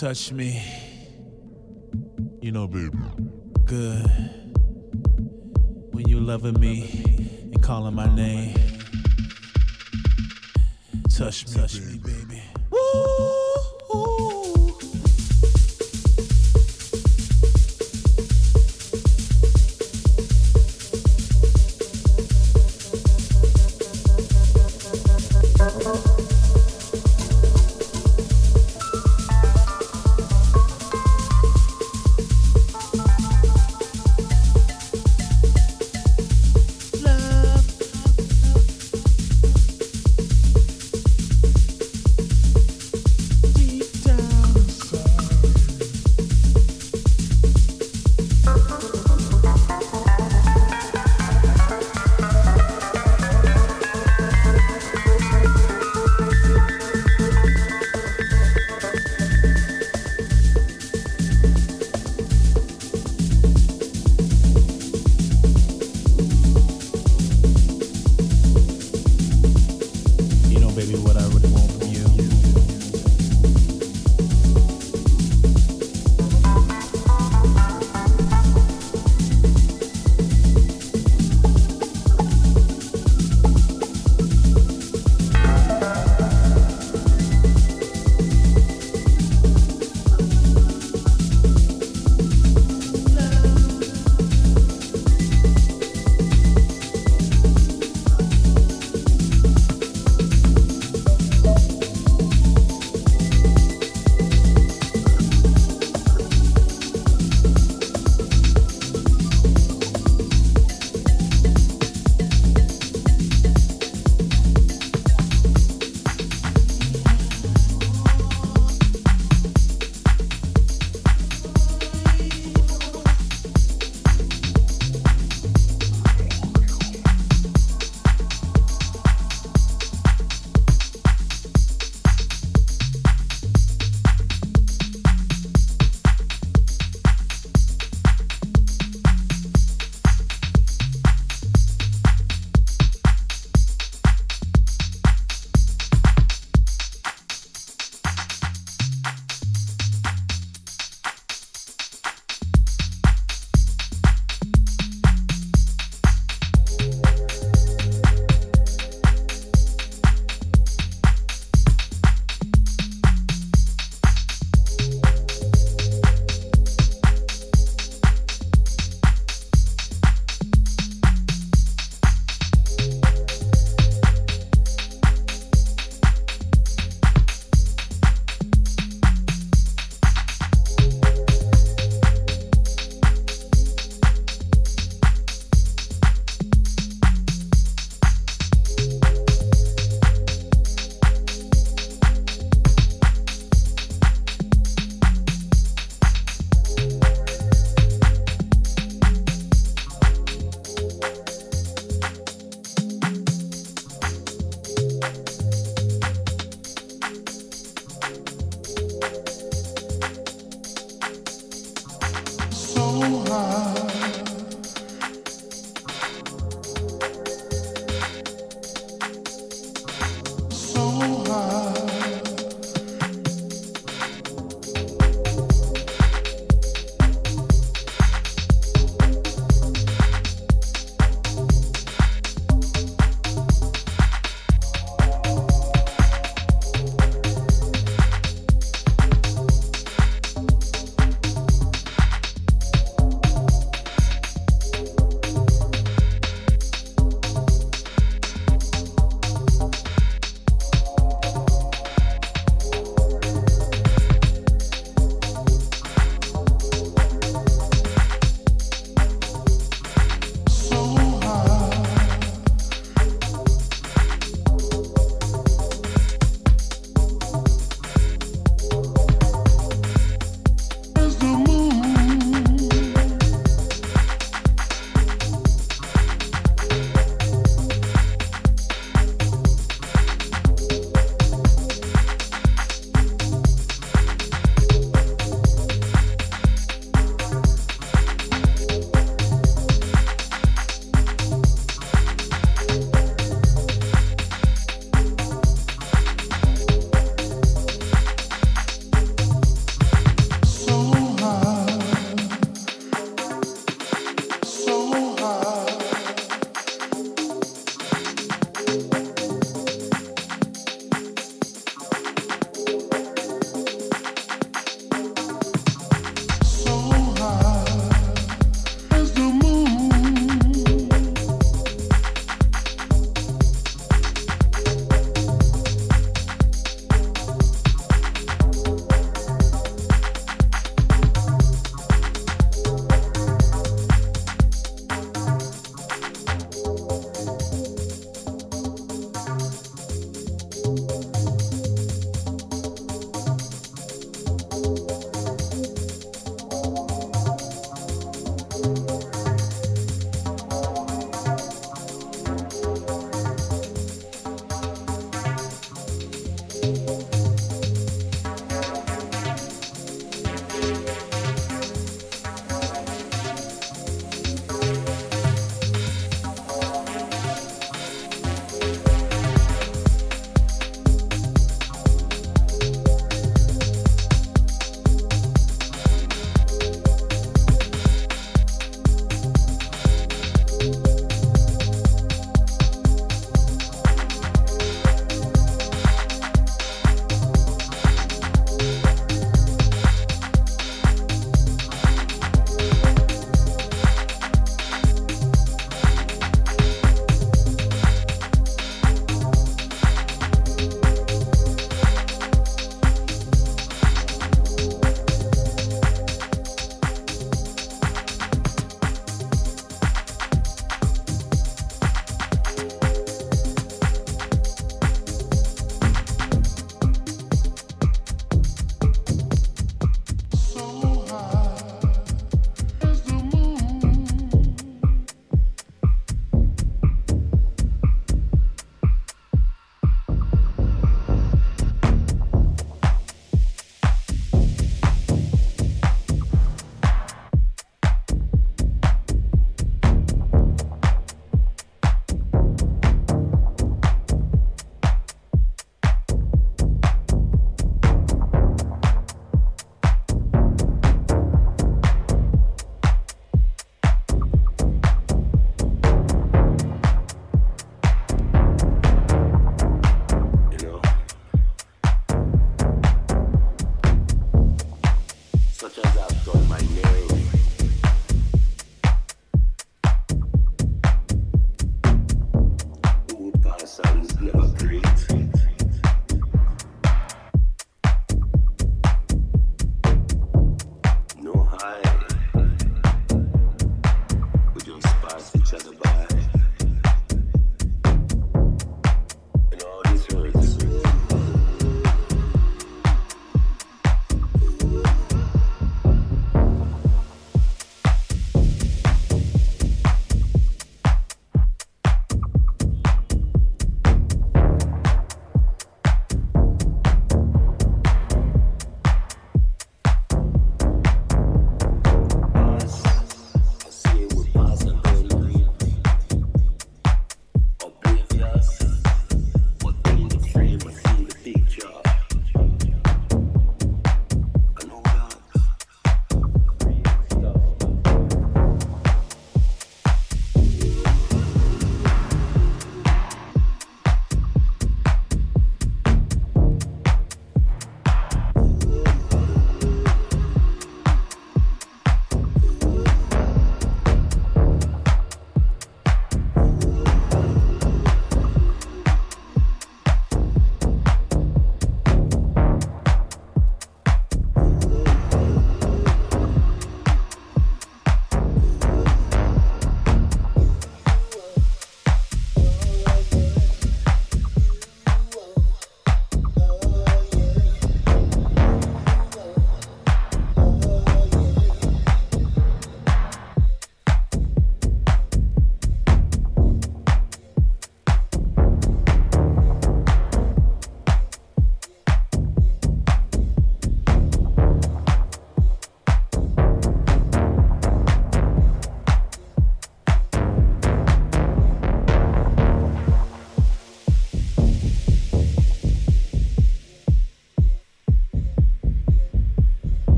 Touch me, you know, baby. Good when you loving me and calling my name. Touch me, baby.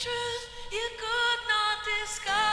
truth you could not disguise.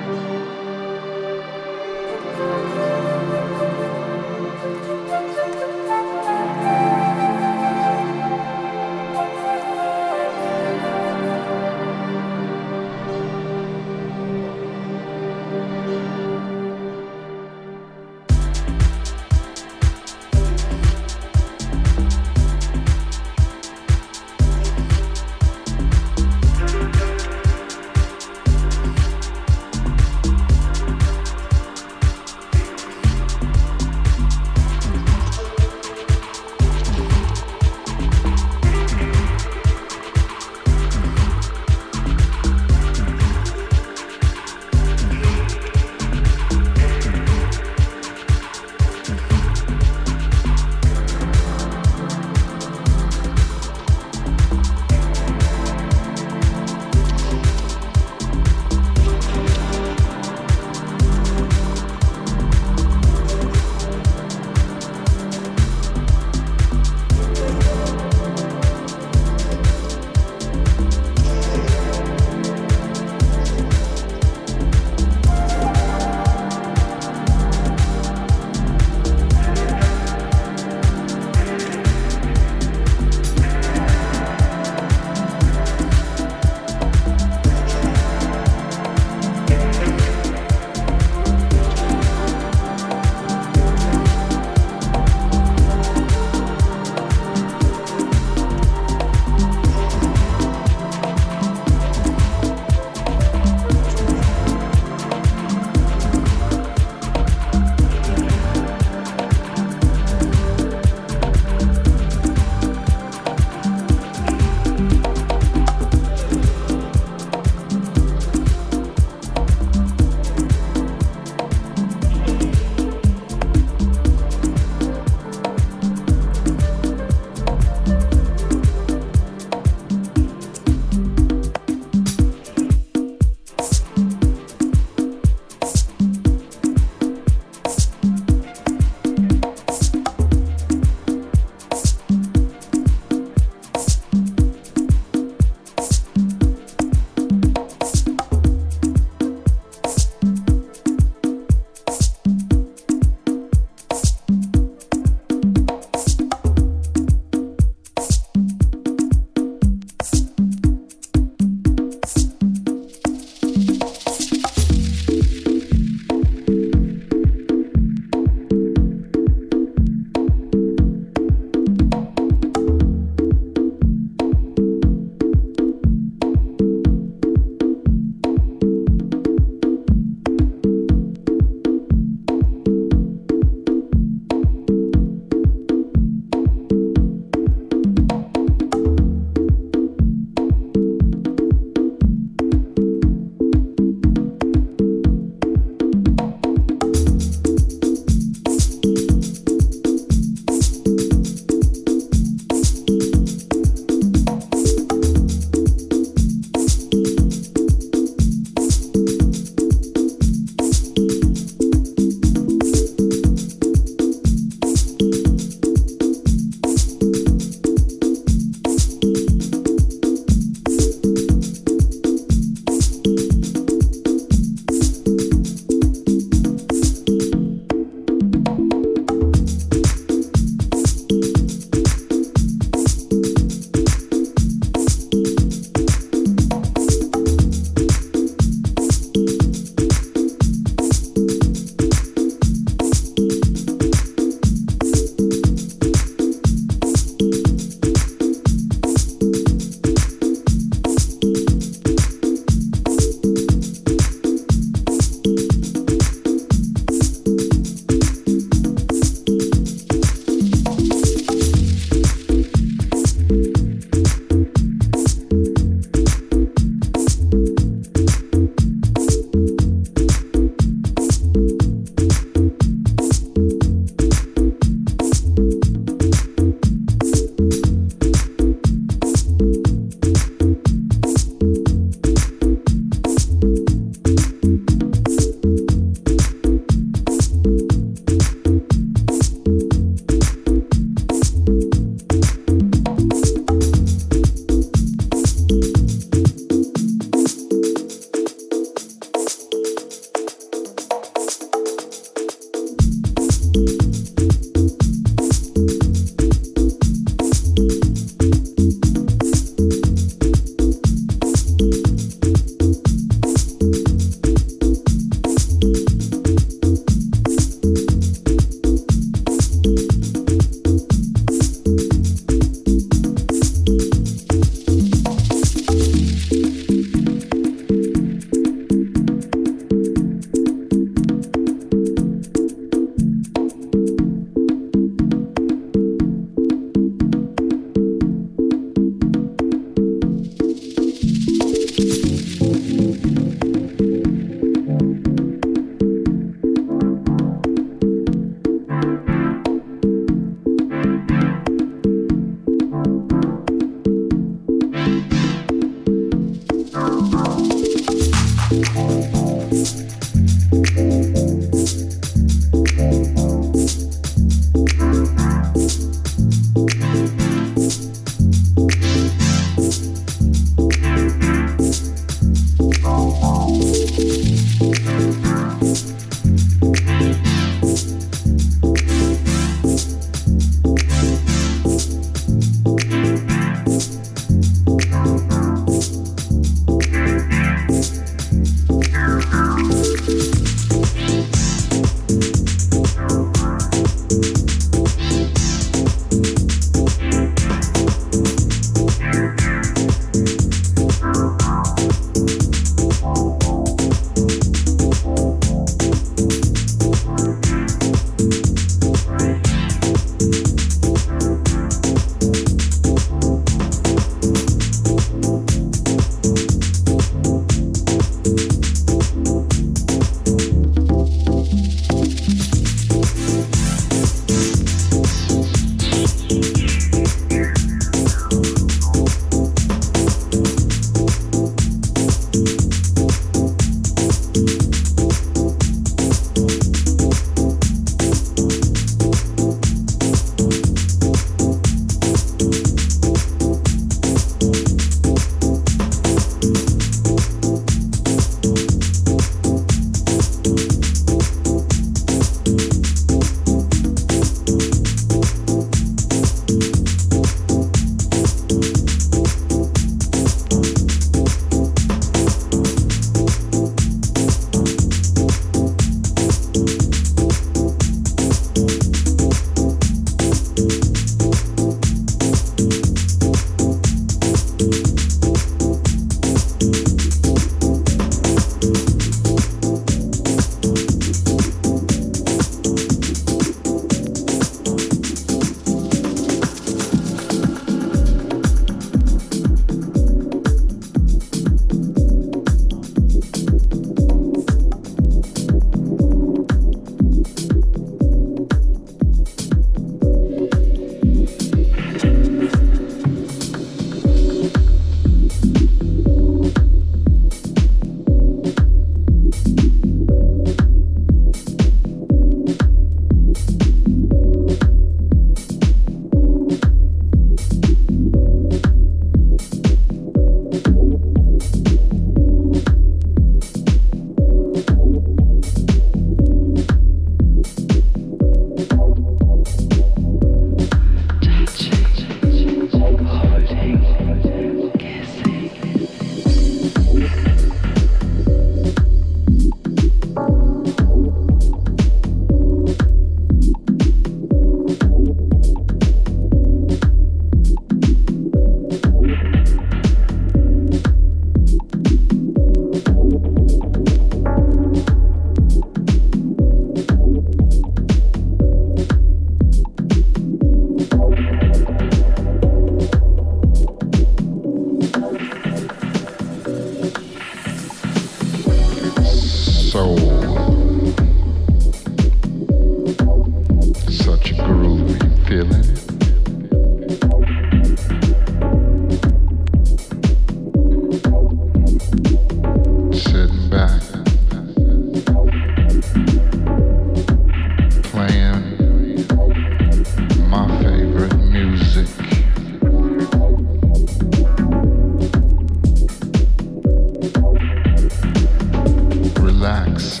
Relax.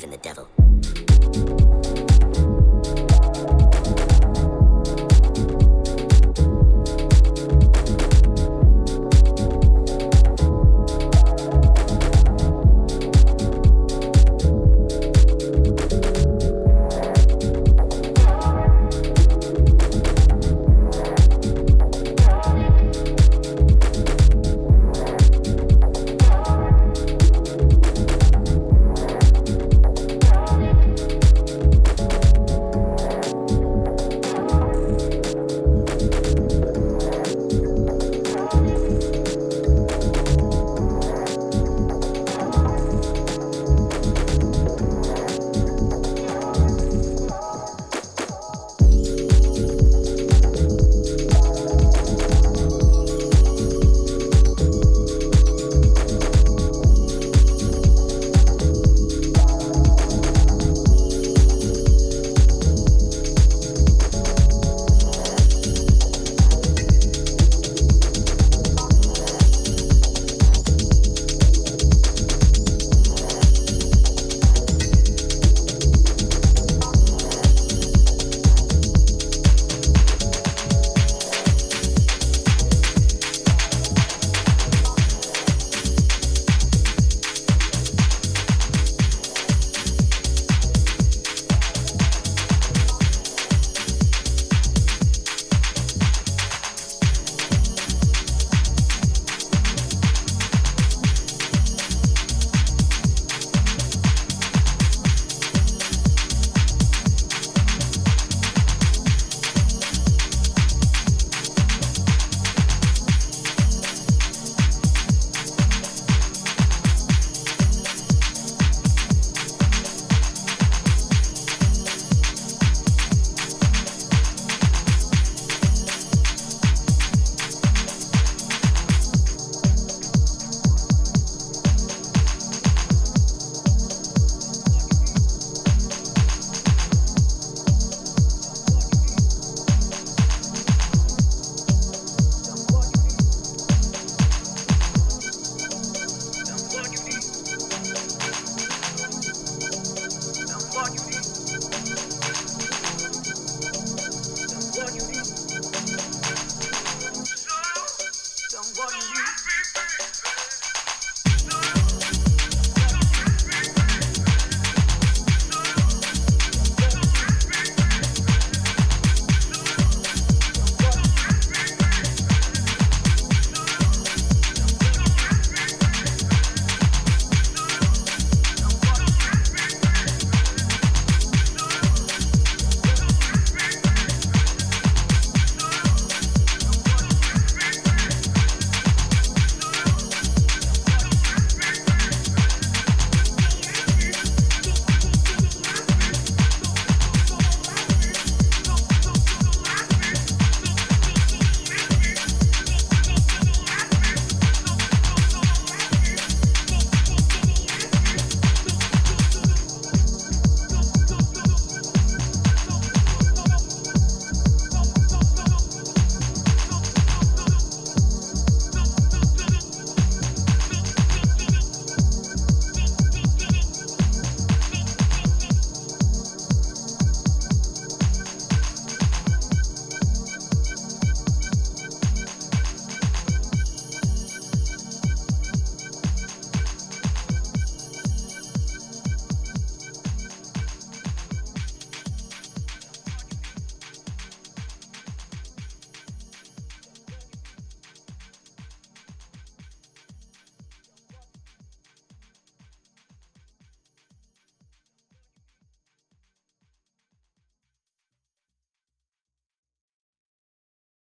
believe in the devil.